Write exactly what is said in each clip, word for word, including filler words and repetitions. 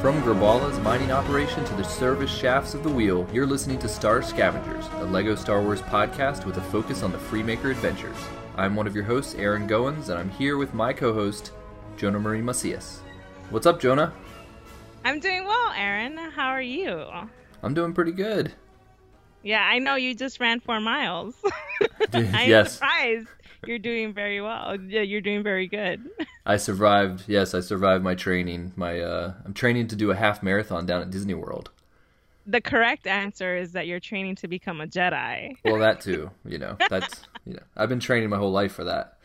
From Graballa's mining operation to the service shafts of the wheel, you're listening to Star Scavengers, a Lego Star Wars podcast with a focus on the Freemaker Adventures. I'm one of your hosts, Aaron Goins, and I'm here with my co-host, Jonah Marie Macias. What's up, Jonah? I'm doing well, Aaron. How are you? I'm doing pretty good. Yeah, I know you just ran four miles. I'm yes. surprised. You're doing very well. Yeah, you're doing very good. I survived. Yes, I survived my training. My uh, I'm training to do a half marathon down at Disney World. The correct answer is that you're training to become a Jedi. Well, that too. You know, that's you know, I've been training my whole life for that.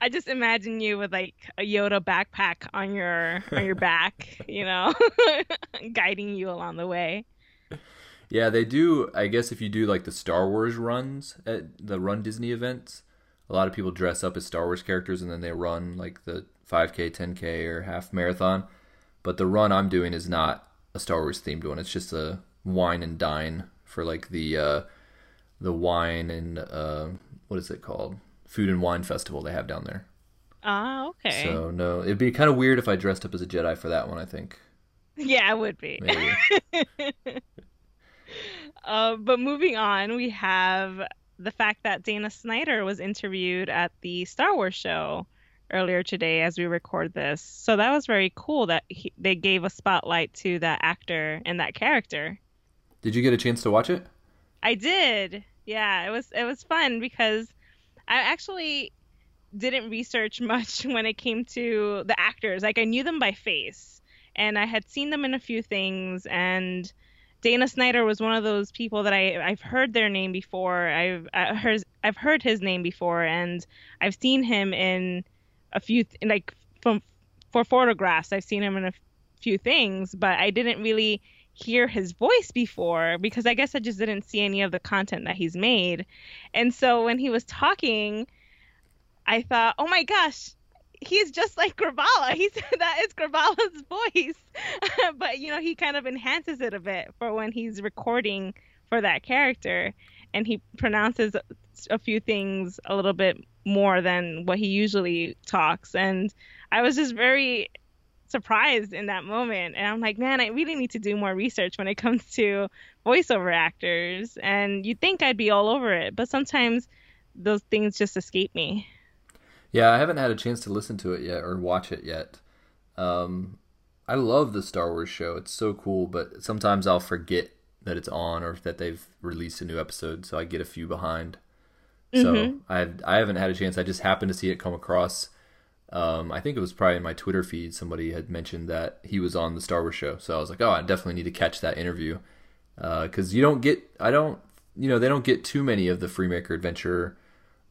I just imagine you with like a Yoda backpack on your on your back, you know, guiding you along the way. Yeah, they do. I guess if you do like the Star Wars runs at the Run Disney events, a lot of people dress up as Star Wars characters and then they run like the five K, ten K, or half marathon. But the run I'm doing is not a Star Wars themed one. It's just a wine and dine for like the uh, the wine and uh, what is it called? Food and Wine Festival they have down there. Ah, uh, okay. So no, it'd be kind of weird if I dressed up as a Jedi for that one, I think. Yeah, it would be. Maybe. Uh, but moving on, we have the fact that Dana Snyder was interviewed at the Star Wars Show earlier today as we record this. So that was very cool that he, they gave a spotlight to that actor and that character. Did you get a chance to watch it? I did. Yeah, it was it was fun because I actually didn't research much when it came to the actors. Like I knew them by face and I had seen them in a few things, and Dana Snyder was one of those people that I, I've heard their name before. I've I heard, I've heard his name before, and I've seen him in a few, th- like, from, for photographs. I've seen him in a f- few things, but I didn't really hear his voice before because I guess I just didn't see any of the content that he's made. And so when he was talking, I thought, oh, my gosh. He's just like Graballa. He said that is Graballa's voice. But, you know, he kind of enhances it a bit for when he's recording for that character. And he pronounces a few things a little bit more than what he usually talks. And I was just very surprised in that moment. And I'm like, man, I really need to do more research when it comes to voiceover actors. And you'd think I'd be all over it. But sometimes those things just escape me. Yeah, I haven't had a chance to listen to it yet or watch it yet. Um, I love the Star Wars show. It's so cool, but sometimes I'll forget that it's on or that they've released a new episode, so I get a few behind. Mm-hmm. So I I haven't had a chance. I just happened to see it come across. Um, I think it was probably in my Twitter feed. Somebody had mentioned that he was on the Star Wars show. So I was like, oh, I definitely need to catch that interview. Because uh, you don't get, I don't, you know, they don't get too many of the Freemaker Adventure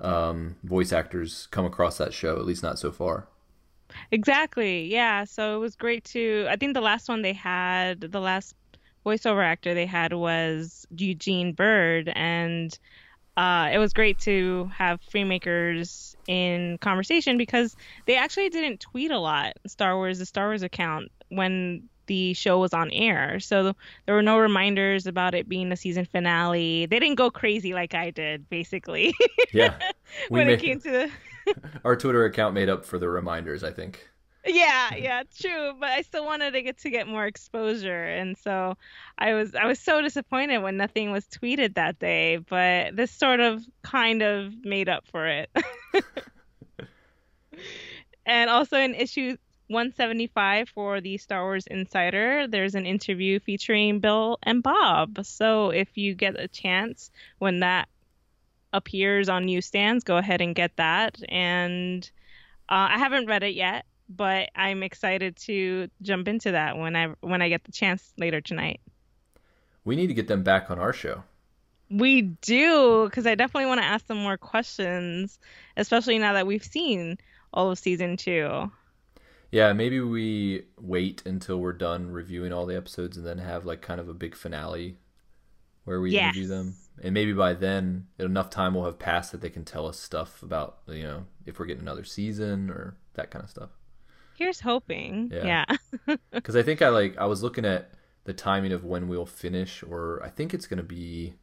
Um, voice actors come across that show, at least not so far. Exactly, yeah. So it was great to, I think the last one they had, the last voiceover actor they had was Eugene Bird, and uh, it was great to have Freemakers in conversation because they actually didn't tweet a lot, Star Wars, the Star Wars account, when the show was on air. So there were no reminders about it being the season finale. They didn't go crazy like I did, basically. Yeah. when made, it came to the... Our Twitter account made up for the reminders, I think. Yeah, yeah, true. But I still wanted to get to get more exposure. And so I was I was so disappointed when nothing was tweeted that day. But this sort of kind of made up for it. And also an issue one seventy-five for the Star Wars Insider, there's an interview featuring Bill and Bob. So if you get a chance when that appears on newsstands, go ahead and get that. And uh, I haven't read it yet, but I'm excited to jump into that when I when I get the chance later tonight. We need to get them back on our show. We do, because I definitely want to ask them more questions, especially now that we've seen all of season two. Yeah, maybe we wait until we're done reviewing all the episodes and then have like kind of a big finale where we yes. interview them. And maybe by then enough time will have passed that they can tell us stuff about, you know, if we're getting another season or that kind of stuff. Here's hoping. Yeah. Because yeah. I think I like I was looking at the timing of when we'll finish, or I think it's going to be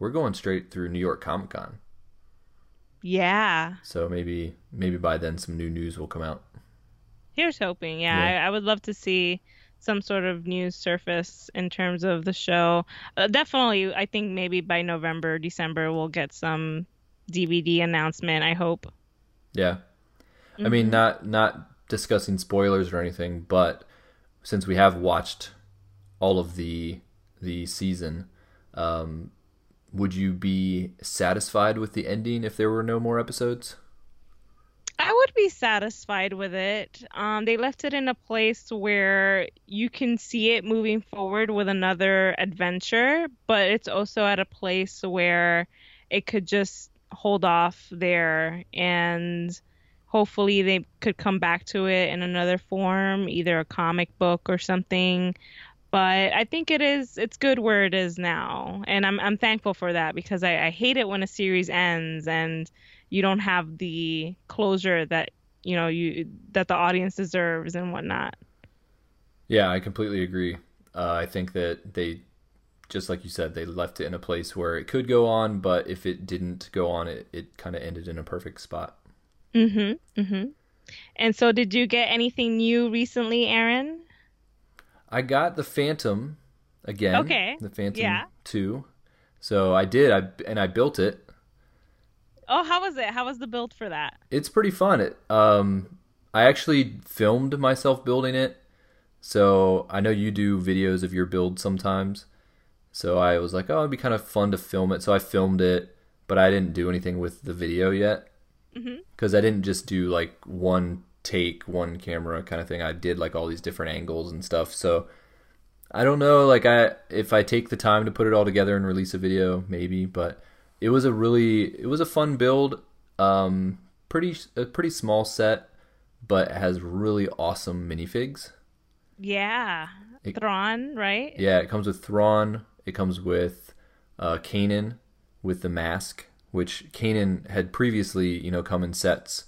we're going straight through New York Comic Con. Yeah. So maybe maybe by then some new news will come out. Here's hoping. Yeah, yeah. I, I would love to see some sort of news surface in terms of the show. Uh, definitely, I think maybe by November, December, we'll get some D V D announcement, I hope. Yeah. Mm-hmm. I mean, not not discussing spoilers or anything, but since we have watched all of the the season, um, would you be satisfied with the ending if there were no more episodes? I would be satisfied with it. Um, they left it in a place where you can see it moving forward with another adventure, but it's also at a place where it could just hold off there, and hopefully they could come back to it in another form, either a comic book or something. But I think it is, it's good where it is now, and I'm I'm thankful for that, because I, I hate it when a series ends and you don't have the closure that you know you that the audience deserves and whatnot. Yeah, I completely agree. Uh, I think that they, just like you said, they left it in a place where it could go on, but if it didn't go on, it it kind of ended in a perfect spot. Mm-hmm. Mm-hmm. And so, did you get anything new recently, Aaron? I got the Phantom again. Okay. The Phantom yeah. two. So I did. I and I built it. Oh, how was it? How was the build for that? It's pretty fun. It, um, I actually filmed myself building it. So I know you do videos of your build sometimes. So I was like, oh, it'd be kind of fun to film it. So I filmed it, but I didn't do anything with the video yet. Because mm-hmm. I didn't just do like one take one camera kind of thing. I did like all these different angles and stuff, so I don't know, like I if I take the time to put it all together and release a video, maybe. But it was a really it was a fun build. Um pretty a pretty small set, but it has really awesome minifigs. Yeah, it, Thrawn, right? Yeah, it comes with Thrawn. It comes with uh Kanan with the mask, which Kanan had previously, you know, come in sets,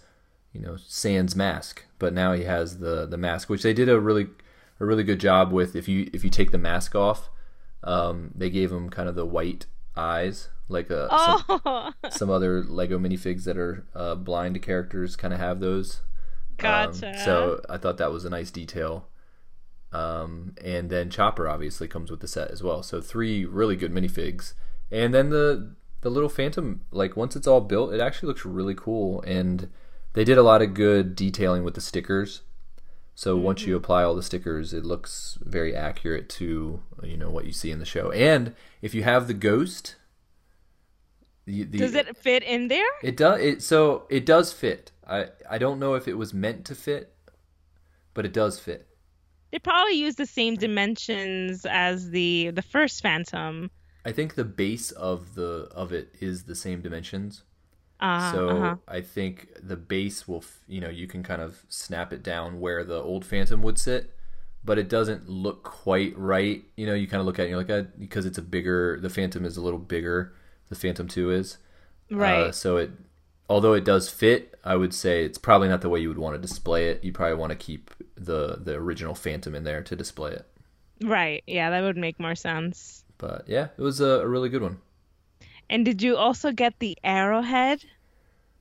you know, sans mask, but now he has the the mask, which they did a really a really good job with. If you if you take the mask off, um, they gave him kind of the white eyes, like a, oh. some, some other Lego minifigs that are uh, blind characters kind of have those. Gotcha. Um, so I thought that was a nice detail. Um, and then Chopper obviously comes with the set as well. So three really good minifigs, and then the the little Phantom. Like once it's all built, it actually looks really cool. And they did a lot of good detailing with the stickers. So once you apply all the stickers, it looks very accurate to, you know, what you see in the show. And if you have the ghost, the, the, does it fit in there? It does. It, so it does fit. I, I don't know if it was meant to fit, but it does fit. They probably use the same dimensions as the the first Phantom. I think the base of the of it is the same dimensions. Uh, so uh-huh. I think the base will, you know, you can kind of snap it down where the old Phantom would sit, but it doesn't look quite right. You know, you kind of look at it and you're like, oh, because it's a bigger, the Phantom is a little bigger, the Phantom two is. Right. Uh, so it, although it does fit, I would say it's probably not the way you would want to display it. You probably want to keep the, the original Phantom in there to display it. Right. Yeah, that would make more sense. But yeah, it was a, a really good one. And did you also get the Arrowhead?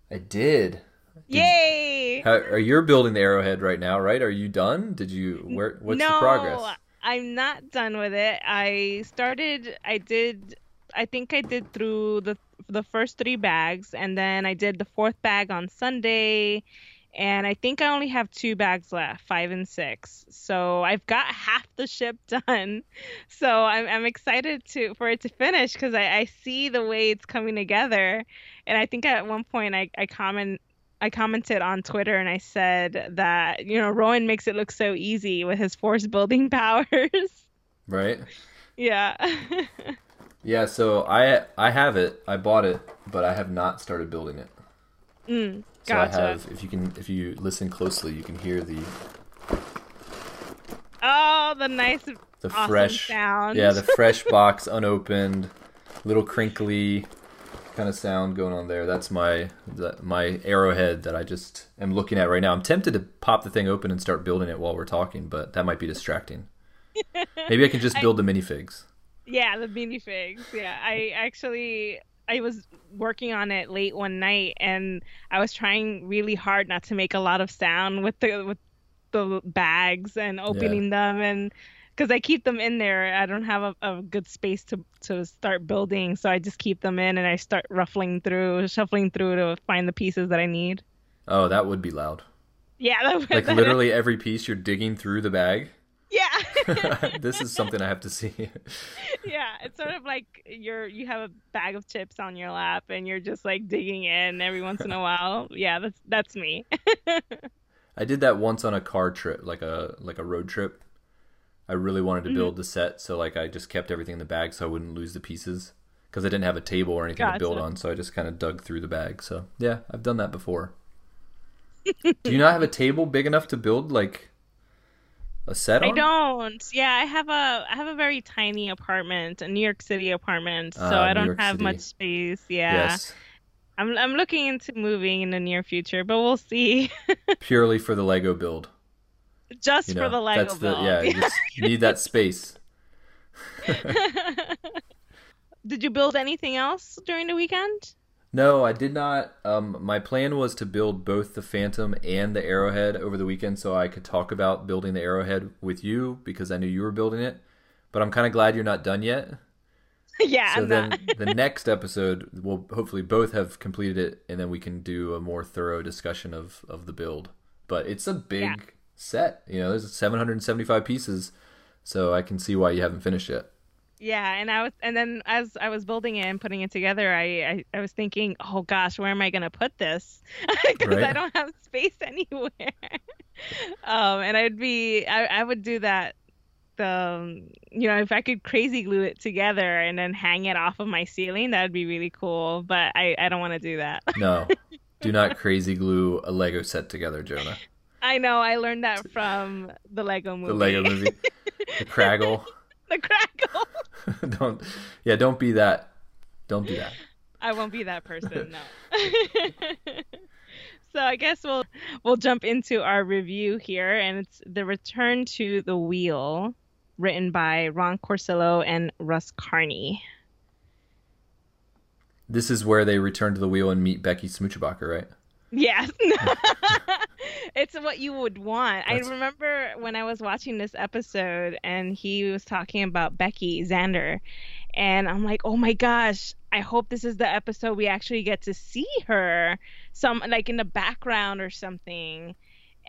I did. did Yay! How, are you building the Arrowhead right now, right? Are you done? Did you? Where? What's no, the progress? No, I'm not done with it. I started. I did. I think I did through the the first three bags, and then I did the fourth bag on Sunday. And I think I only have two bags left, five and six. So I've got half the ship done. So I'm, I'm excited to for it to finish, because I, I see the way it's coming together. And I think at one point I, I comment I commented on Twitter and I said that, you know, Rowan makes it look so easy with his force building powers. Right. Yeah. Yeah. So I I have it. I bought it, but I have not started building it. Mm. So gotcha. I have, if you can, if you listen closely, you can hear the oh, the nice, the awesome fresh sound. Yeah, the fresh box, unopened, little crinkly kind of sound going on there. That's my the, my Arrowhead that I just am looking at right now. I'm tempted to pop the thing open and start building it while we're talking, but that might be distracting. Maybe I can just build I, the minifigs. Yeah, the minifigs. Yeah, I actually. I was working on it late one night, and I was trying really hard not to make a lot of sound with the with the bags and opening yeah. them, and because I keep them in there, I don't have a, a good space to to start building, so I just keep them in and I start ruffling through, shuffling through to find the pieces that I need. Oh, that would be loud. Yeah, that would. Like literally every piece, you're digging through the bag. Yeah. This is something I have to see. Yeah, it's sort of like you're you have a bag of chips on your lap and you're just like digging in every once in a while. Yeah, that's that's me. I did that once on a car trip, like a like a road trip. I really wanted to build mm-hmm. the set, so like I just kept everything in the bag so I wouldn't lose the pieces, because I didn't have a table or anything gotcha. to build on, so I just kind of dug through the bag. So yeah, I've done that before. Do you not have a table big enough to build like a set on? I don't. Yeah, I have a I have a very tiny apartment, a New York City apartment, so uh, I don't have City. much space. Yeah. Yes. I'm I'm looking into moving in the near future, but we'll see. Purely for the Lego build. Just you know, for the Lego that's the, build. Yeah, you just need that space. Did you build anything else during the weekend? No, I did not. Um, my plan was to build both the Phantom and the Arrowhead over the weekend so I could talk about building the Arrowhead with you, because I knew you were building it. But I'm kind of glad you're not done yet. Yeah, so I'm then not. The next episode, we'll hopefully both have completed it, and then we can do a more thorough discussion of, of the build. But it's a big... Yeah. set, you know, there's seven hundred seventy-five pieces, so I can see why you haven't finished yet. Yeah, and I was, and then as I was building it and putting it together, I I, I was thinking, oh gosh, where am I gonna put this? Because right? I don't have space anywhere. um, and I'd be, I I would do that, the you know, if I could crazy glue it together and then hang it off of my ceiling, that would be really cool. But I I don't want to do that. No, do not crazy glue a Lego set together, Jonah. I know, I learned that from the Lego movie. The Lego movie. The Craggle. The Craggle. don't, yeah, don't be that. Don't be that. I won't be that person, no. So I guess we'll we'll jump into our review here, and it's The Return to the Wheel, written by Ron Corsillo and Russ Carney. This is where they return to the wheel and meet Becky Smoochenbacher, right? Yes. It's what you would want. That's... I remember when I was watching this episode and he was talking about Becky, Xander, and I'm like, oh my gosh, I hope this is the episode we actually get to see her, some like in the background or something.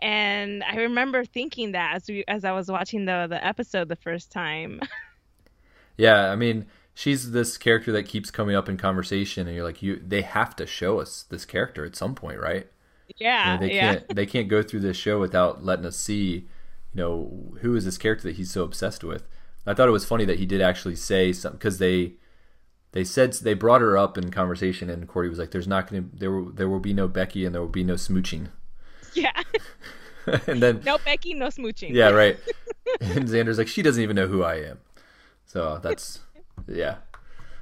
And I remember thinking that as we, as I was watching the the episode the first time. Yeah, I mean, she's this character that keeps coming up in conversation, and you're like, you they have to show us this character at some point, right? Yeah, you know, they yeah. can't they can't go through this show without letting us see, you know, who is this character that he's so obsessed with. I thought it was funny that he did actually say something, because they they said they brought her up in conversation, and Cordy was like, "There's not going to there will there will be no Becky and there will be no smooching." Yeah. And then no Becky, no smooching. Yeah, right. And Xander's like, "She doesn't even know who I am." So that's. Yeah.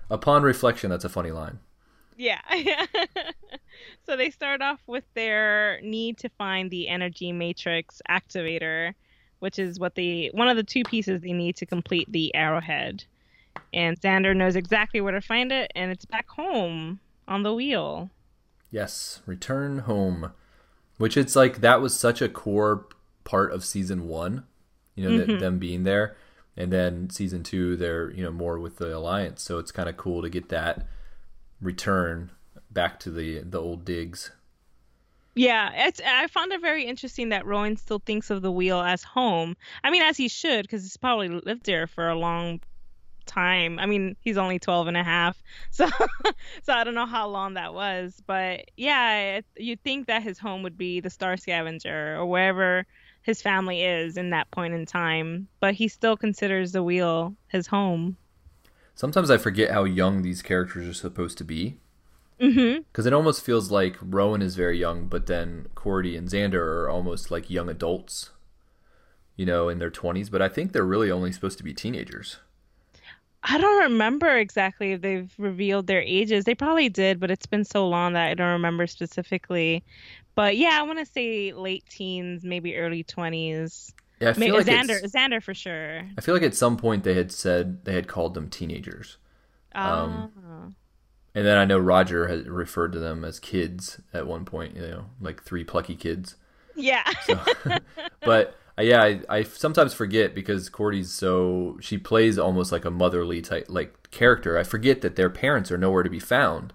Upon reflection, that's a funny line. Yeah. So they start off with their need to find the energy matrix activator, which is what they one of the two pieces they need to complete the Arrowhead. And Xander knows exactly where to find it, and it's back home on the wheel. Yes, return home. Which it's like that was such a core part of season one, you know, mm-hmm. that, them being there. And then season two, they're, you know, more with the Alliance. So it's kind of cool to get that return back to the, the old digs. Yeah, it's, I found it very interesting that Rowan still thinks of the wheel as home. I mean, as he should, because he's probably lived there for a long time. I mean, he's only twelve and a half. So, so I don't know how long that was. But yeah, it, you'd think that his home would be the Star Scavenger or wherever his family is in that point in time, but he still considers the wheel his home. Sometimes I forget how young these characters are supposed to be. Mm-hmm. Because it almost feels like Rowan is very young, but then Cordy and Xander are almost like young adults, you know, in their twenties. But I think they're really only supposed to be teenagers. I don't remember exactly if they've revealed their ages. They probably did, but it's been so long that I don't remember specifically. But yeah, I want to say late teens, maybe early twenties. Yeah, I feel maybe, like Xander, Xander for sure. I feel like at some point they had said they had called them teenagers. Oh. Um, and then I know Roger had referred to them as kids at one point, you know, like three plucky kids. Yeah. So, but yeah, I, I sometimes forget because Cordy's so, she plays almost like a motherly type like character. I forget that their parents are nowhere to be found,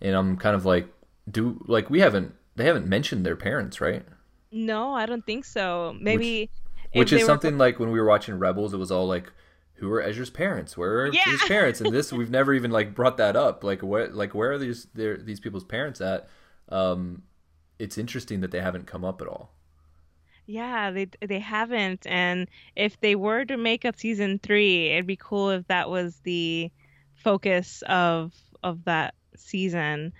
and I'm kind of like, do like we haven't they haven't mentioned their parents, right? No, I don't think so. Maybe which, which is something were... like when we were watching Rebels, it was all like, who are Ezra's parents? Where are yeah. his parents? And this, we've never even like brought that up. Like where, like where are these their, these people's parents at? Um, it's interesting that they haven't come up at all. Yeah, they they haven't. And if they were to make up season three, it'd be cool if that was the focus of of that season.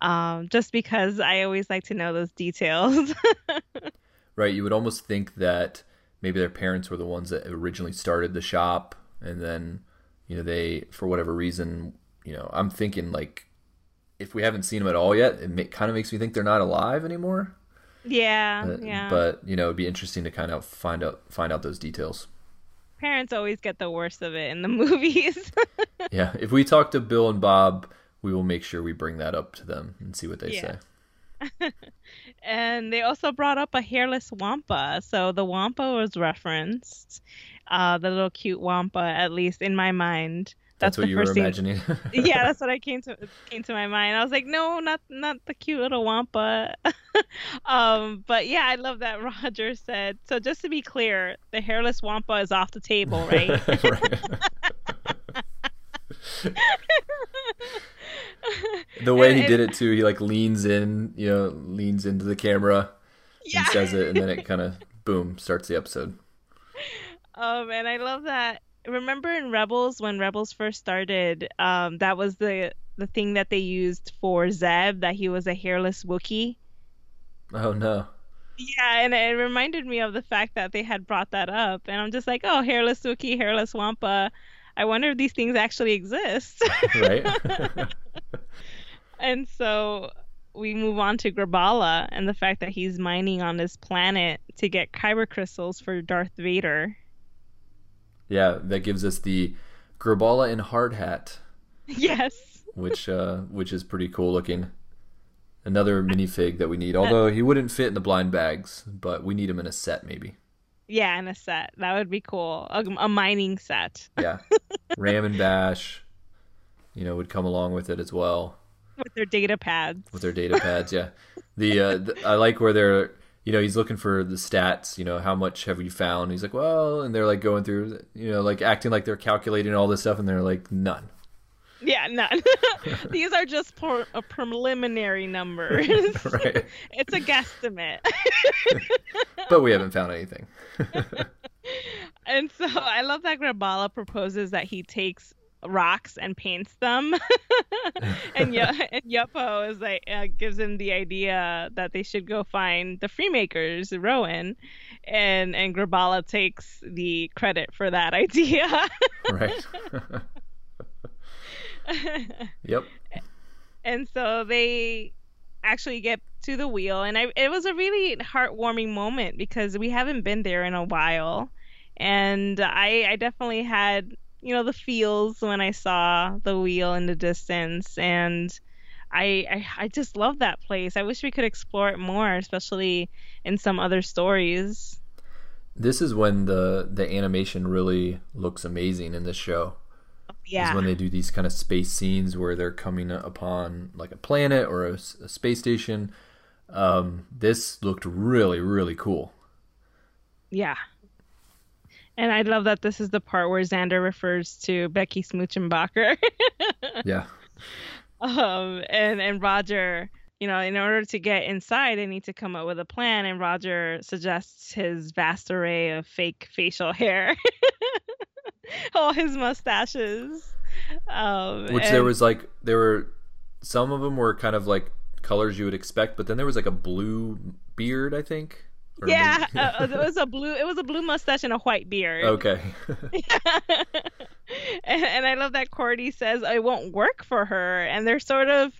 Um, just because I always like to know those details. Right. You would almost think that maybe their parents were the ones that originally started the shop, and then, you know, they, for whatever reason, you know, I'm thinking like, if we haven't seen them at all yet, it may, kind of makes me think they're not alive anymore. Yeah, uh, yeah. But, you know, it'd be interesting to kind of find out, find out those details. Parents always get the worst of it in the movies. Yeah. If we talk to Bill and Bob, we will make sure we bring that up to them and see what they yeah. say. And they also brought up a hairless Wampa, so the Wampa was referenced, uh the little cute Wampa, at least in my mind. That's, that's what the you first were imagining. Yeah, that's what I came to came to my mind. I was like, no, not not the cute little Wampa. Um but yeah, I love that Roger said, so just to be clear, the hairless Wampa is off the table, right? Right. The way he did it too, he like leans in, you know, leans into the camera yeah. and says it, and then it kind of boom, starts the episode. Um, and I love that. Remember in Rebels, when Rebels first started, um, that was the the thing that they used for Zeb, that he was a hairless Wookiee. Oh no. Yeah, and it reminded me of the fact that they had brought that up, and I'm just like, oh, hairless Wookiee, hairless Wampa. I wonder if these things actually exist. Right. And so we move on to Graballa and the fact that he's mining on this planet to get Kyber crystals for Darth Vader. Yeah, that gives us the Graballa in hard hat. Yes. Which uh, which is pretty cool looking. Another minifig that we need, although he wouldn't fit in the blind bags, but we need him in a set maybe. Yeah, in a set. That would be cool. A, a mining set. Yeah. Ram and Bash, you know, would come along with it as well. With their data pads. With their data pads, yeah. The, uh, the I like where they're, you know, he's looking for the stats, you know, how much have you found? He's like, well, and they're like going through, you know, like acting like they're calculating all this stuff, and they're like, none. Yeah, none. These are just por- a preliminary numbers. Right. It's a guesstimate. But we haven't found anything. And so I love that Graballa proposes that he takes rocks and paints them. And, y- and Yupo is like, uh, gives him the idea that they should go find the Freemakers, Rowan. And, and Graballa takes the credit for that idea. Right. Yep. And so they actually get to the wheel, and I, it was a really heartwarming moment because we haven't been there in a while, and I, I definitely had, you know, the feels when I saw the wheel in the distance, and I, I I just love that place. I wish we could explore it more, especially in some other stories. This is when the the animation really looks amazing in this show. Yeah. Is when they do these kind of space scenes where they're coming upon like a planet or a, a space station. Um, this looked really, really cool. Yeah. And I love that this is the part where Xander refers to Becky Smoochenbacher. Yeah. Um, and, and Roger, you know, in order to get inside, they need to come up with a plan. And Roger suggests his vast array of fake facial hair. All his mustaches, um, which and... there was like there were some of them were kind of like colors you would expect, but then there was like a blue beard, I think. Or yeah, maybe... uh, it was a blue. It was a blue mustache and a white beard. Okay. Yeah. and, and I love that Cordy says it won't work for her, and they're sort of,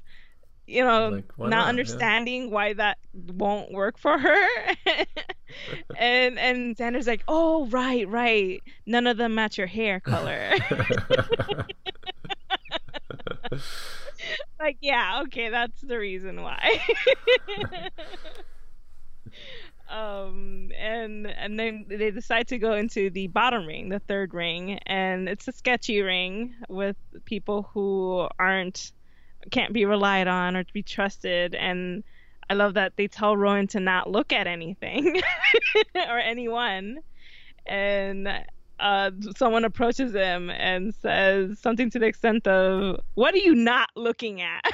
you know, like, not, not understanding yeah. why that won't work for her. and and Xander's like, oh, right, right. None of them match your hair color. Like, yeah, okay, that's the reason why. Um, and and then they decide to go into the bottom ring, the third ring, and it's a sketchy ring with people who aren't can't be relied on or to be trusted. And I love that they tell Rowan to not look at anything or anyone. And uh, someone approaches him and says something to the extent of, "What are you not looking at?"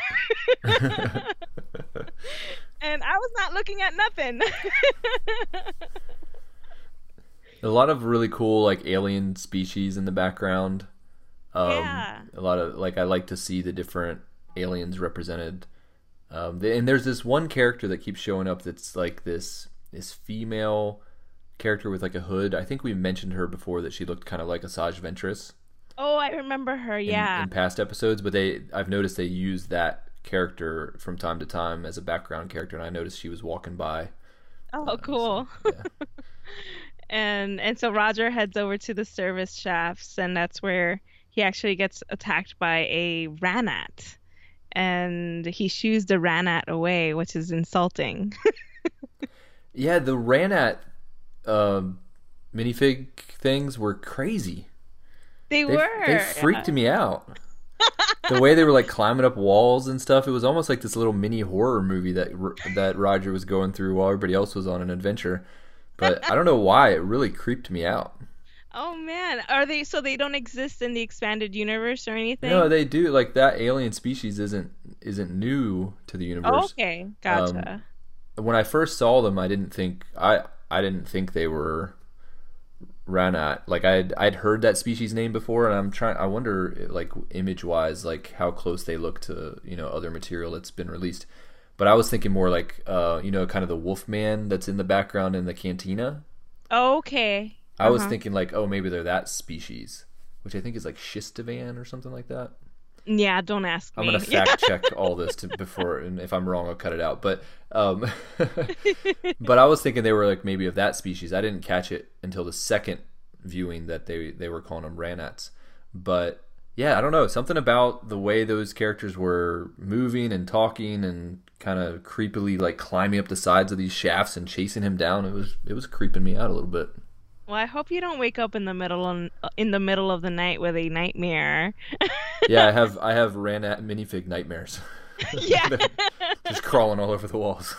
And I was not looking at nothing. A lot of really cool, like, alien species in the background. Um, yeah. A lot of, like, I like to see the different aliens represented. Um, and there's this one character that keeps showing up that's, like, this this female character with, like, a hood. I think we mentioned her before, that she looked kind of like Asajj Ventress. Oh, I remember her, yeah. In, in past episodes, but they I've noticed they use that character from time to time as a background character, and I noticed she was walking by. Oh, uh, cool. So, yeah. and and so Roger heads over to the service shafts, and that's where he actually gets attacked by a Ranat, and he shoos the Ranat away, which is insulting. Yeah, the Ranat uh, minifig things were crazy. They, they were. They freaked yeah. me out. The way they were, like, climbing up walls and stuff, it was almost like this little mini horror movie that that Roger was going through while everybody else was on an adventure. But I don't know why, it really creeped me out. Oh, man. Are they, so they don't exist in the expanded universe or anything? No, they do. Like, that alien species isn't isn't new to the universe. Oh, okay, gotcha. Um, when I first saw them, I didn't think I I didn't think they were Ranat. Like, I'd I'd heard that species name before, and I'm trying. I wonder, like, image wise, like, how close they look to, you know, other material that's been released. But I was thinking more like, uh, you know, kind of the Wolfman that's in the background in the cantina. Oh, okay. I uh-huh. was thinking like, oh, maybe they're that species, which I think is like Shistavan or something like that. Yeah, don't ask me. I'm gonna fact check all this to, before, and if I'm wrong, I'll cut it out. But, um, but I was thinking they were like maybe of that species. I didn't catch it until the second viewing that they they were calling them Ranats. But yeah, I don't know, something about the way those characters were moving and talking and kind of creepily, like, climbing up the sides of these shafts and chasing him down. It was it was creeping me out a little bit. Well, I hope you don't wake up in the middle on, in the middle of the night with a nightmare. Yeah, I have I have Ranat minifig nightmares. Yeah, just crawling all over the walls.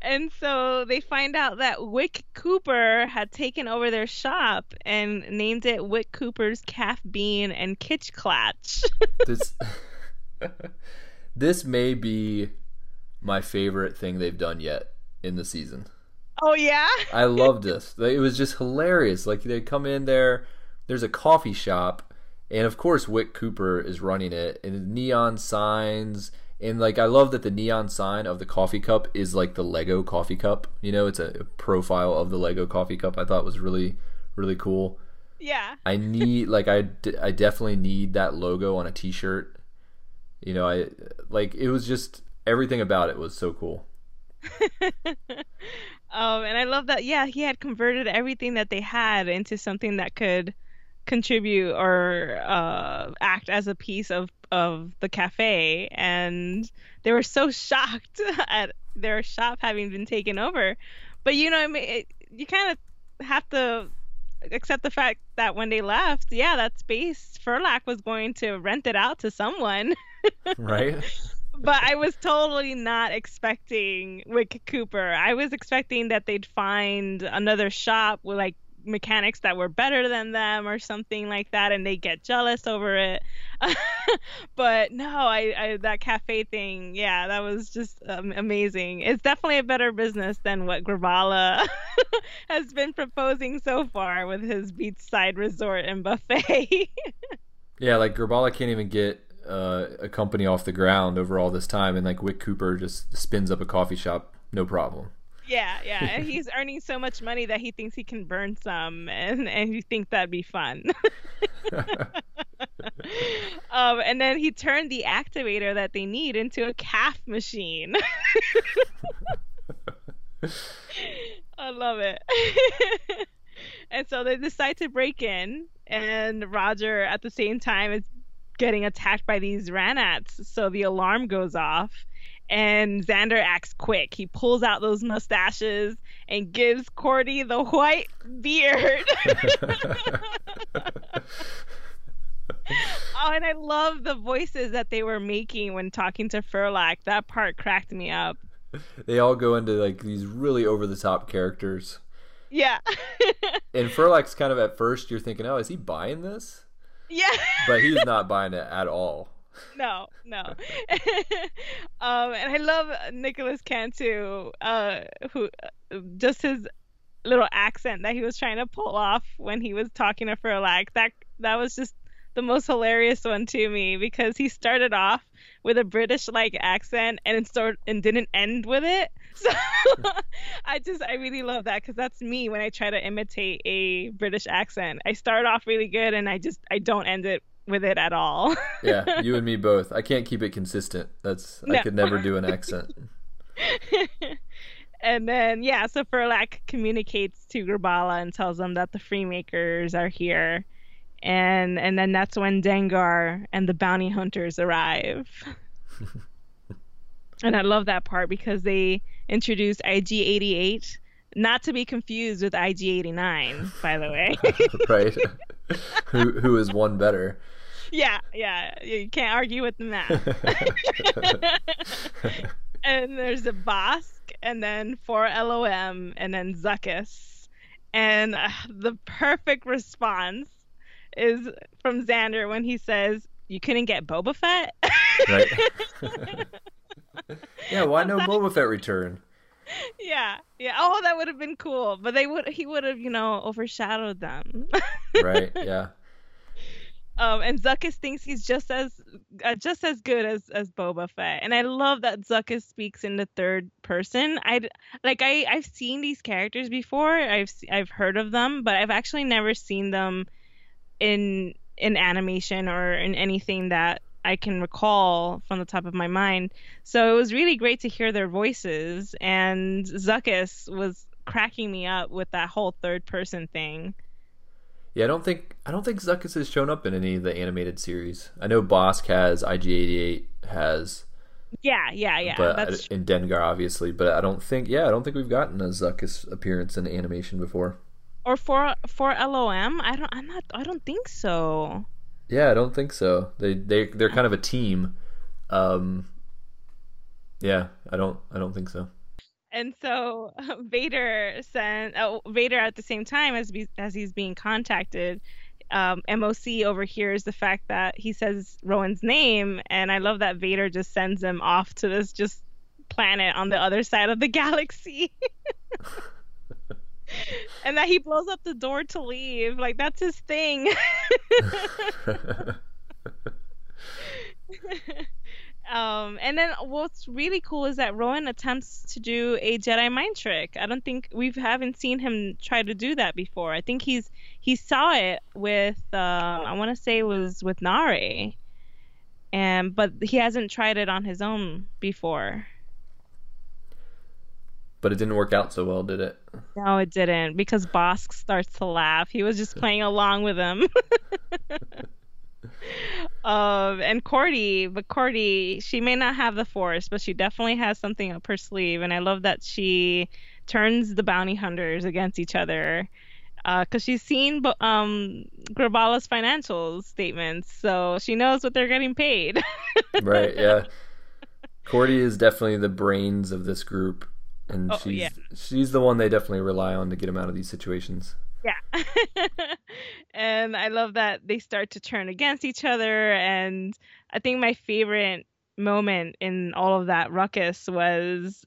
And so they find out that Wick Cooper had taken over their shop and named it Wick Cooper's Calf Bean and Kitch Clatch. this this may be my favorite thing they've done yet in the season. Oh, yeah? I loved this. It was just hilarious. Like, they come in there, there's a coffee shop, and of course Wick Cooper is running it, and neon signs, and, like, I love that the neon sign of the coffee cup is, like, the Lego coffee cup. You know, it's a profile of the Lego coffee cup. I thought was really, really cool. Yeah. I need, like, I, d- I definitely need that logo on a t-shirt. You know, I, like, it was just, everything about it was so cool. Um, and I love that, yeah, he had converted everything that they had into something that could contribute or uh, act as a piece of, of the cafe. And they were so shocked at their shop having been taken over. But, you know, I mean, it, you kind of have to accept the fact that when they left, yeah, that space, Furlac was going to rent it out to someone. Right. But I was totally not expecting Wick Cooper. I was expecting that they'd find another shop with, like, mechanics that were better than them or something like that, and they get jealous over it. But no, I, I that cafe thing, yeah, that was just um, amazing. It's definitely a better business than what Graballa has been proposing so far with his beachside resort and buffet. Yeah, like, Graballa can't even get Uh, a company off the ground over all this time, and, like, Wick Cooper just spins up a coffee shop, no problem. Yeah, yeah, and he's earning so much money that he thinks he can burn some, and and he thinks that'd be fun. um, and then he turned the activator that they need into a calf machine. I love it. And so they decide to break in, and Roger, at the same time, is getting attacked by these Ranats. So the alarm goes off, and Xander acts quick. He pulls out those mustaches and gives Cordy the white beard. Oh, and I love the voices that they were making when talking to Furlac. That part cracked me up. They all go into like these really over-the-top characters. Yeah. And Furlac's kind of, at first you're thinking, oh, is he buying this? Yeah. But he's not buying it at all. No, no. um, and I love Nicolas Cantu, uh, who just his little accent that he was trying to pull off when he was talking to Furlac. That that was just the most hilarious one to me, because he started off with a British-like accent and it started and didn't end with it. So I just I really love that, because that's me when I try to imitate a British accent. I start off really good and I just I don't end it with it at all. Yeah, you and me both. I can't keep it consistent. That's no. I could never do an accent. And then yeah, so Furlac communicates to Graballa and tells them that the Freemakers are here, and and then that's when Dengar and the bounty hunters arrive. And I love that part because they introduced I G eighty-eight, not to be confused with I G eighty-nine, by the way. Right. Who who is one better? Yeah, yeah. You can't argue with the math. And there's a Bossk, and then four L O M, and then Zuckuss. And uh, the perfect response is from Xander when he says, "You couldn't get Boba Fett?" Right. Yeah, why no Boba Fett return? Yeah, yeah. Oh, that would have been cool, but they would he would have, you know, overshadowed them. Right. Yeah. Um, and Zuckuss thinks he's just as uh, just as good as as Boba Fett, and I love that Zuckuss speaks in the third person. I like I I've seen these characters before. I've I've heard of them, but I've actually never seen them in in animation or in anything that I can recall from the top of my mind. So it was really great to hear their voices, and Zuckuss was cracking me up with that whole third person thing. Yeah, I don't think I don't think Zuckuss has shown up in any of the animated series. I know Bossk has, I G eighty-eight has. Yeah, yeah, yeah. But that's I, and Dengar obviously, but I don't think yeah, I don't think we've gotten a Zuckuss appearance in animation before. Or for for L O M? I don't I'm not I don't think so. Yeah, I don't think so. They they they're kind of a team. Um, yeah, I don't I don't think so. And so Vader sent oh, Vader at the same time as be, as he's being contacted. Um, M O C overhears the fact that he says Rowan's name, and I love that Vader just sends him off to this just planet on the other side of the galaxy. And that he blows up the door to leave. Like, that's his thing. um, and then what's really cool is that Rowan attempts to do a Jedi mind trick. I don't think we haven't seen him try to do that before. I think he's he saw it with, uh, I want to say it was with Nari. And, but he hasn't tried it on his own before. But it didn't work out so well, did it? No, it didn't, because Bossk starts to laugh. He was just playing along with him. um, and Cordy, but Cordy, she may not have the Force, but she definitely has something up her sleeve. And I love that she turns the bounty hunters against each other, because uh, she's seen um, Graballa's financial statements, so she knows what they're getting paid. Right, yeah. Cordy is definitely the brains of this group. And oh, she's, yeah. she's the one they definitely rely on to get him out of these situations. Yeah. And I love that they start to turn against each other. And I think my favorite moment in all of that ruckus was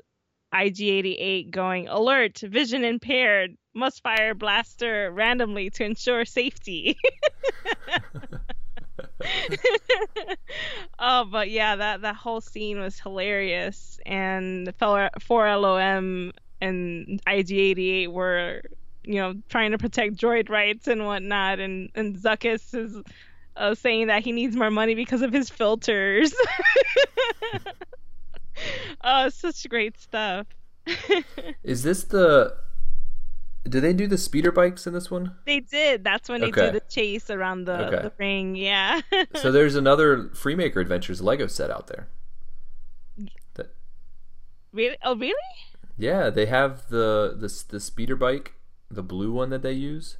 I G eighty-eight going, "Alert, vision impaired, must fire blaster randomly to ensure safety." Oh, but yeah, that that whole scene was hilarious, and four L O M and I G eighty-eight were, you know, trying to protect droid rights and whatnot, and and Zuckuss is uh, saying that he needs more money because of his filters. Oh, such great stuff. Is this the Did they do the speeder bikes in this one? They did. That's when they okay. do the chase around the, okay. the ring. Yeah. So there's another Freemaker Adventures Lego set out there. That... Really? Oh, really? Yeah, they have the the the speeder bike, the blue one that they use,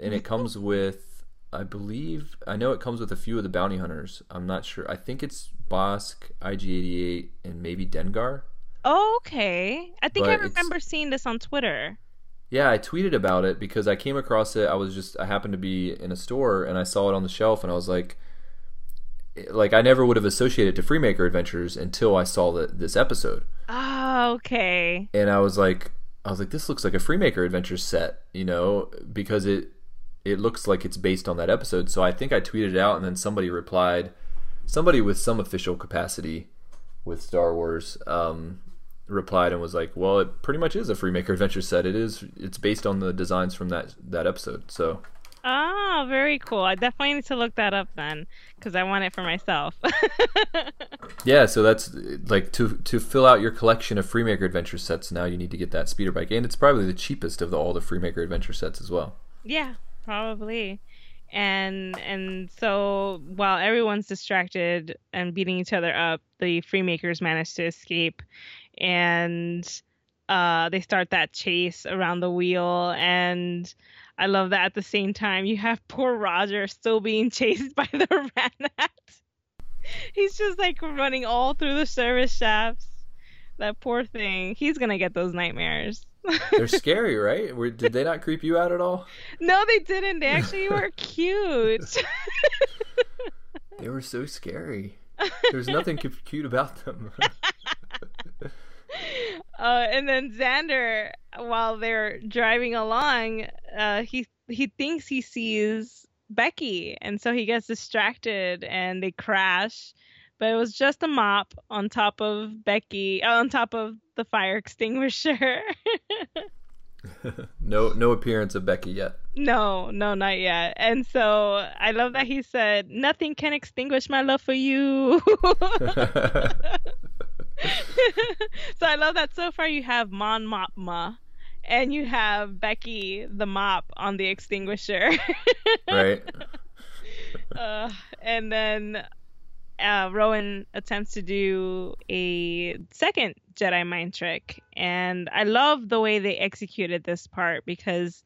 and it comes with, I believe, I know it comes with a few of the bounty hunters. I'm not sure. I think it's Bossk, I G eighty-eight, and maybe Dengar. Oh, okay. I think but I remember it's... seeing this on Twitter. Yeah, I tweeted about it because I came across it. I was just, I happened to be in a store and I saw it on the shelf and I was like, like I never would have associated it to Freemaker Adventures until I saw the, this episode. Oh, okay. And I was like, I was like, this looks like a Freemaker Adventures set, you know, because it, it looks like it's based on that episode. So I think I tweeted it out and then somebody replied, somebody with some official capacity with Star Wars, um, replied and was like, well, it pretty much is a Freemaker Adventure set. It is, it's based on the designs from that that episode. So ah, oh, very cool. I definitely need to look that up then, because I want it for myself. Yeah, so that's like to to fill out your collection of Freemaker Adventure sets. Now you need to get that speeder bike, and it's probably the cheapest of the, all the Freemaker Adventure sets as well. Yeah, probably. And and so while everyone's distracted and beating each other up, the Freemakers manage to escape. And uh, they start that chase around the wheel. And I love that at the same time, you have poor Roger still being chased by the Ranat. He's just like running all through the service shafts. That poor thing. He's going to get those nightmares. They're scary, right? Were, did they not creep you out at all? No, they didn't. They actually were cute. They were so scary. There was nothing cute about them. Uh, and then Xander, while they're driving along, uh, he he thinks he sees Becky, and so he gets distracted and they crash. But it was just a mop on top of Becky, uh, on top of the fire extinguisher. no, no appearance of Becky yet. No, no, not yet. And so I love that he said, "Nothing can extinguish my love for you." So I love that so far you have Mon Mop Ma and you have Becky the mop on the extinguisher. Right. Uh, and then uh, Rowan attempts to do a second Jedi mind trick, and I love the way they executed this part because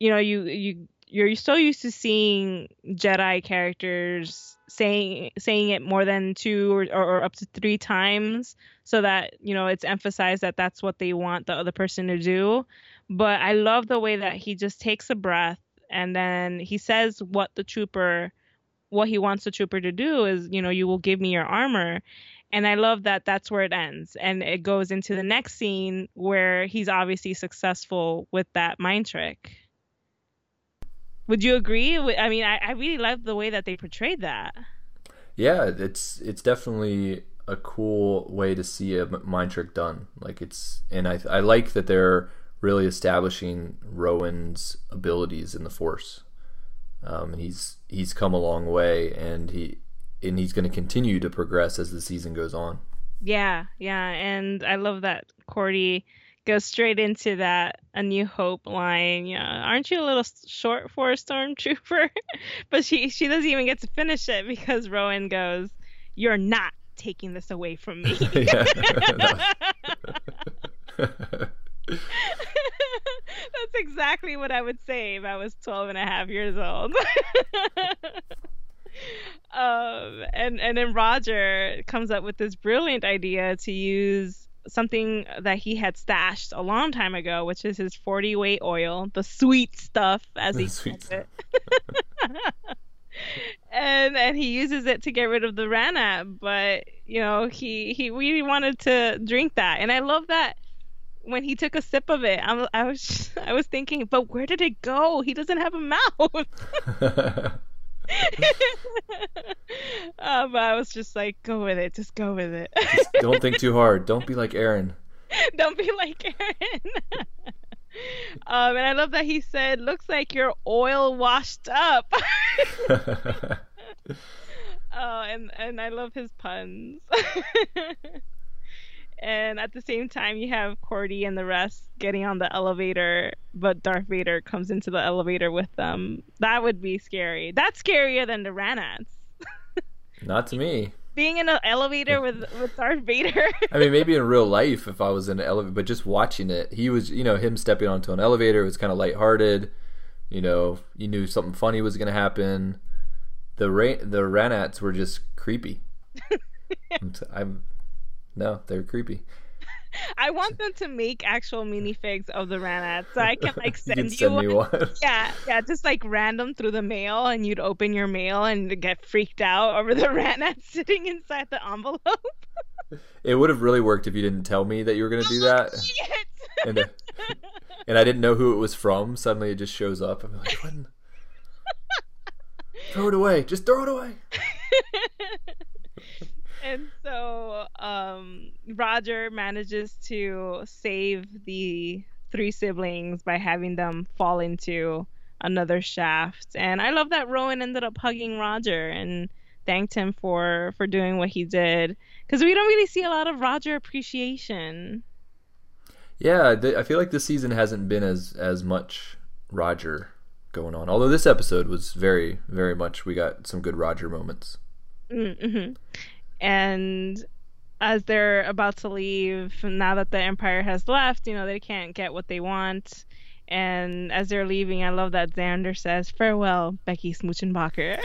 you know you you you're so used to seeing Jedi characters saying saying it more than two or, or, or up to three times so that, you know, it's emphasized that that's what they want the other person to do. But I love the way that he just takes a breath and then he says what the trooper, what he wants the trooper to do is, you know, you will give me your armor. And I love that that's where it ends. And it goes into the next scene where he's obviously successful with that mind trick. Would you agree? I mean, I, I really love the way that they portrayed that. Yeah, it's it's definitely a cool way to see a mind trick done. Like it's, and I I like that they're really establishing Rowan's abilities in the Force. Um, and he's he's come a long way, and he and he's going to continue to progress as the season goes on. Yeah, yeah, and I love that Cordy goes straight into that A New Hope line. Yeah, aren't you a little short for a stormtrooper? But she she doesn't even get to finish it because Rowan goes, "You're not taking this away from me." Yeah, that's exactly what I would say if I was twelve and a half years old. um, and and then Roger comes up with this brilliant idea to use something that he had stashed a long time ago, which is his forty weight oil, the sweet stuff, as he sweet calls it. and and he uses it to get rid of the Ranat, but you know he he really wanted to drink that, and I love that when he took a sip of it, I, I was I was thinking, but where did it go? He doesn't have a mouth. um, I was just like, go with it, just go with it. Just don't think too hard. Don't be like Aaron. Don't be like Aaron. um, and I love that he said, "Looks like you're oil washed up." Oh, uh, and and I love his puns. and at the same time you have Cordy and the rest getting on the elevator, but Darth Vader comes into the elevator with them. That would be scary. That's scarier than the Ranats. Not to me. Being in an elevator with, with Darth Vader. I mean, maybe in real life if I was in an elevator, but just watching it, he was, you know, him stepping onto an elevator, it was kind of lighthearted. You know, you knew something funny was going to happen. The ra- the Ranats were just creepy. I'm, t- I'm no, they're creepy. I want them to make actual minifigs of the Ranats, so I can like send you, can send you me one. one. Yeah, yeah, just like random through the mail, and you'd open your mail and get freaked out over the Ranats sitting inside the envelope. It would have really worked if you didn't tell me that you were going to do that. and, uh, and I didn't know who it was from. Suddenly it just shows up. I'm like, what? Throw it away. Just throw it away. And so um, Roger manages to save the three siblings by having them fall into another shaft. And I love that Rowan ended up hugging Roger and thanked him for, for doing what he did. Because we don't really see a lot of Roger appreciation. Yeah, th- I feel like this season hasn't been as, as much Roger going on. Although this episode was very, very much, we got some good Roger moments. Mm-hmm. And as they're about to leave, now that the Empire has left, you know, they can't get what they want. And as they're leaving, I love that Xander says, "Farewell, Becky Smoochenbacher."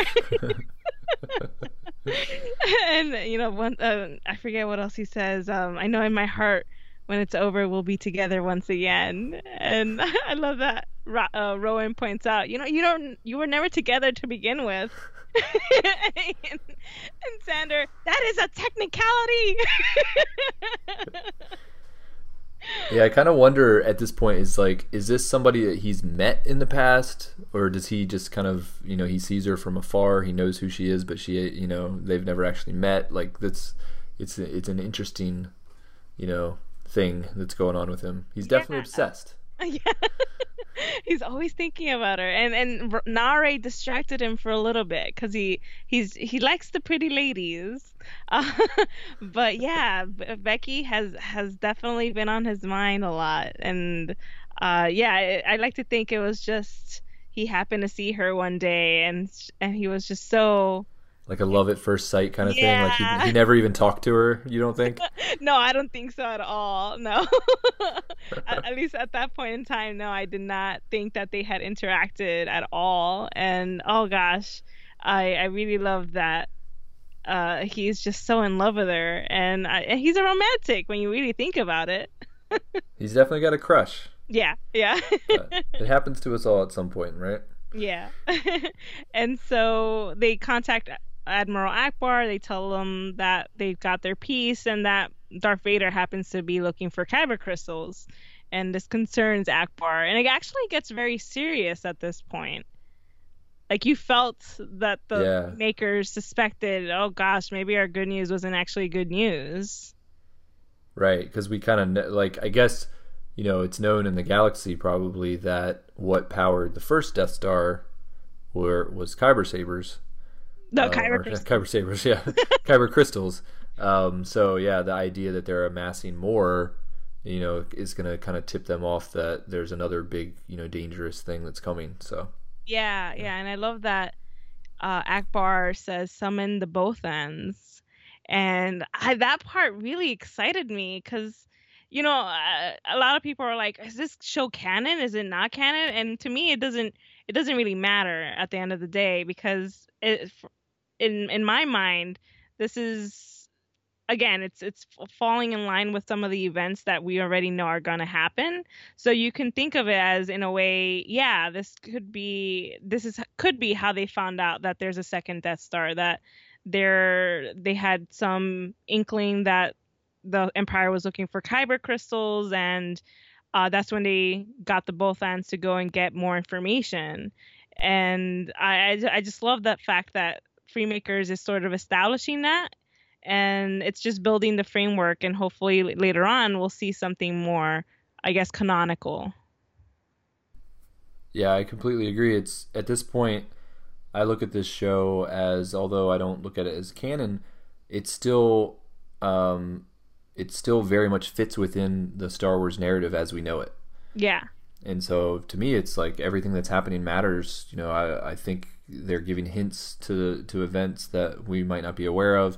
And, you know, one, uh, I forget what else he says. Um, I know in my heart, when it's over, we'll be together once again. And I love that Ro- uh, Rowan points out, you know, you don't, you were never together to begin with. and, and Xander, that is a technicality. Yeah, I kind of wonder at this point, is like, is this somebody that he's met in the past, or does he just kind of, you know, he sees her from afar, he knows who she is, but she, you know, they've never actually met. Like that's, it's, it's an interesting, you know, thing that's going on with him. He's definitely yeah. obsessed. Yeah. He's always thinking about her, and and Nare distracted him for a little bit because he he's he likes the pretty ladies, uh, but yeah, B- Becky has has definitely been on his mind a lot, and uh, yeah, I, I like to think it was just he happened to see her one day, and and he was just so. Like a love at first sight kind of yeah. thing. Like he, he never even talked to her, you don't think? No, I don't think so at all. No. at, at least at that point in time, no, I did not think that they had interacted at all. And oh gosh, I, I really love that. Uh, he's just so in love with her. And, I, and he's a romantic when you really think about it. He's definitely got a crush. Yeah, yeah. It happens to us all at some point, right? Yeah. And so they contact Admiral Ackbar, they tell them that they've got their piece and that Darth Vader happens to be looking for Kyber crystals, and this concerns Ackbar, and it actually gets very serious at this point. Like you felt that the yeah. makers suspected, oh gosh, maybe our good news wasn't actually good news. Right, because we kind of like, I guess, you know, it's known in the galaxy probably that what powered the first Death Star were was Kyber sabers. No, uh, Kyber crystals. Kyber sabers, yeah. Kyber crystals. Um, so, yeah, the idea that they're amassing more, you know, is going to kind of tip them off that there's another big, you know, dangerous thing that's coming. So. Yeah, yeah, yeah. And I love that uh, Ackbar says summon the both ends. And I, that part really excited me because... You know, uh, a lot of people are like, is this show canon? Is it not canon? And to me, it doesn't it doesn't really matter at the end of the day, because it, in in my mind, this is, again, it's it's falling in line with some of the events that we already know are going to happen. So you can think of it as, in a way, yeah, this could be this is could be how they found out that there's a second Death Star, that there they had some inkling that the Empire was looking for Kyber crystals, and uh, that's when they got the both ends to go and get more information. And I, I just love that fact that Freemakers is sort of establishing that, and it's just building the framework, and hopefully later on we'll see something more, I guess, canonical. Yeah, I completely agree. It's at this point, I look at this show as, although I don't look at it as canon, it's still... Um, it still very much fits within the Star Wars narrative as we know it. Yeah. And so to me, it's like everything that's happening matters. You know, I, I think they're giving hints to to events that we might not be aware of,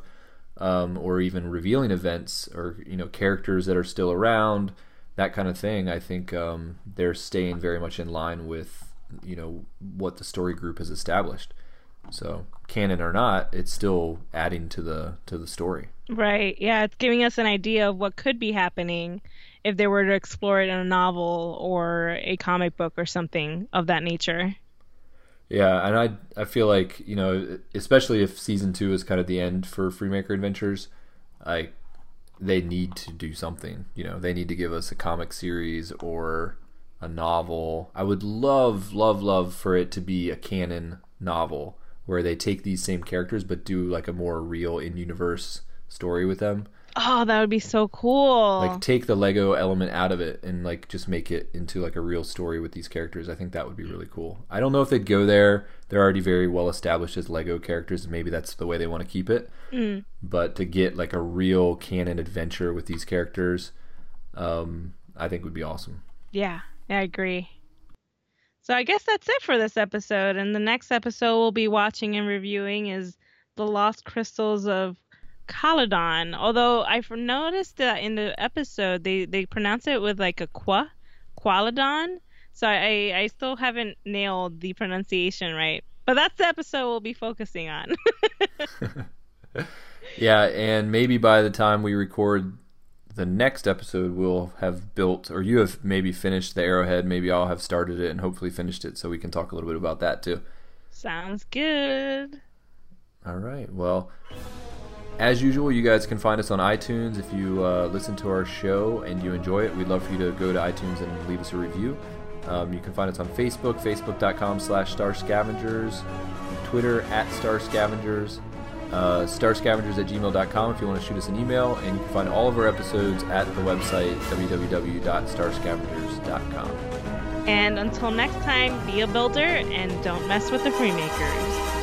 um, or even revealing events or, you know, characters that are still around, that kind of thing. I think um, they're staying very much in line with, you know, what the story group has established. So canon or not, it's still adding to the to the story. Right. Yeah, it's giving us an idea of what could be happening if they were to explore it in a novel or a comic book or something of that nature. Yeah, and I I feel like, you know, especially if season two is kind of the end for Freemaker Adventures, I they need to do something. You know, they need to give us a comic series or a novel. I would love, love, love for it to be a canon novel where they take these same characters but do like a more real in-universe story with them. Oh, that would be so cool. Like take the Lego element out of it and like just make it into like a real story with these characters. I think that would be really cool. I don't know if they'd go there. They're already very well established as Lego characters, and maybe that's the way they want to keep it. Mm. But to get like a real canon adventure with these characters, um, I think would be awesome. Yeah, I agree. So I guess that's it for this episode. And the next episode we'll be watching and reviewing is The Lost Crystals of Caladon. Although I've noticed that in the episode they, they pronounce it with like a qua, Qualadon. So I, I still haven't nailed the pronunciation right. But that's the episode we'll be focusing on. Yeah, and maybe by the time we record the next episode we'll have built, or you have maybe finished the Arrowhead, maybe I'll have started it and hopefully finished it, so we can talk a little bit about that too. Sounds good. All right, well, as usual, you guys can find us on iTunes. If you uh, listen to our show and you enjoy it, we'd love for you to go to iTunes and leave us a review. Um, you can find us on Facebook, facebook dot com slash star scavengers, Twitter at Star Scavengers, uh, star scavengers at gmail dot com if you want to shoot us an email, and you can find all of our episodes at the website w w w dot star scavengers dot com. And until next time, be a builder and don't mess with the Freemakers.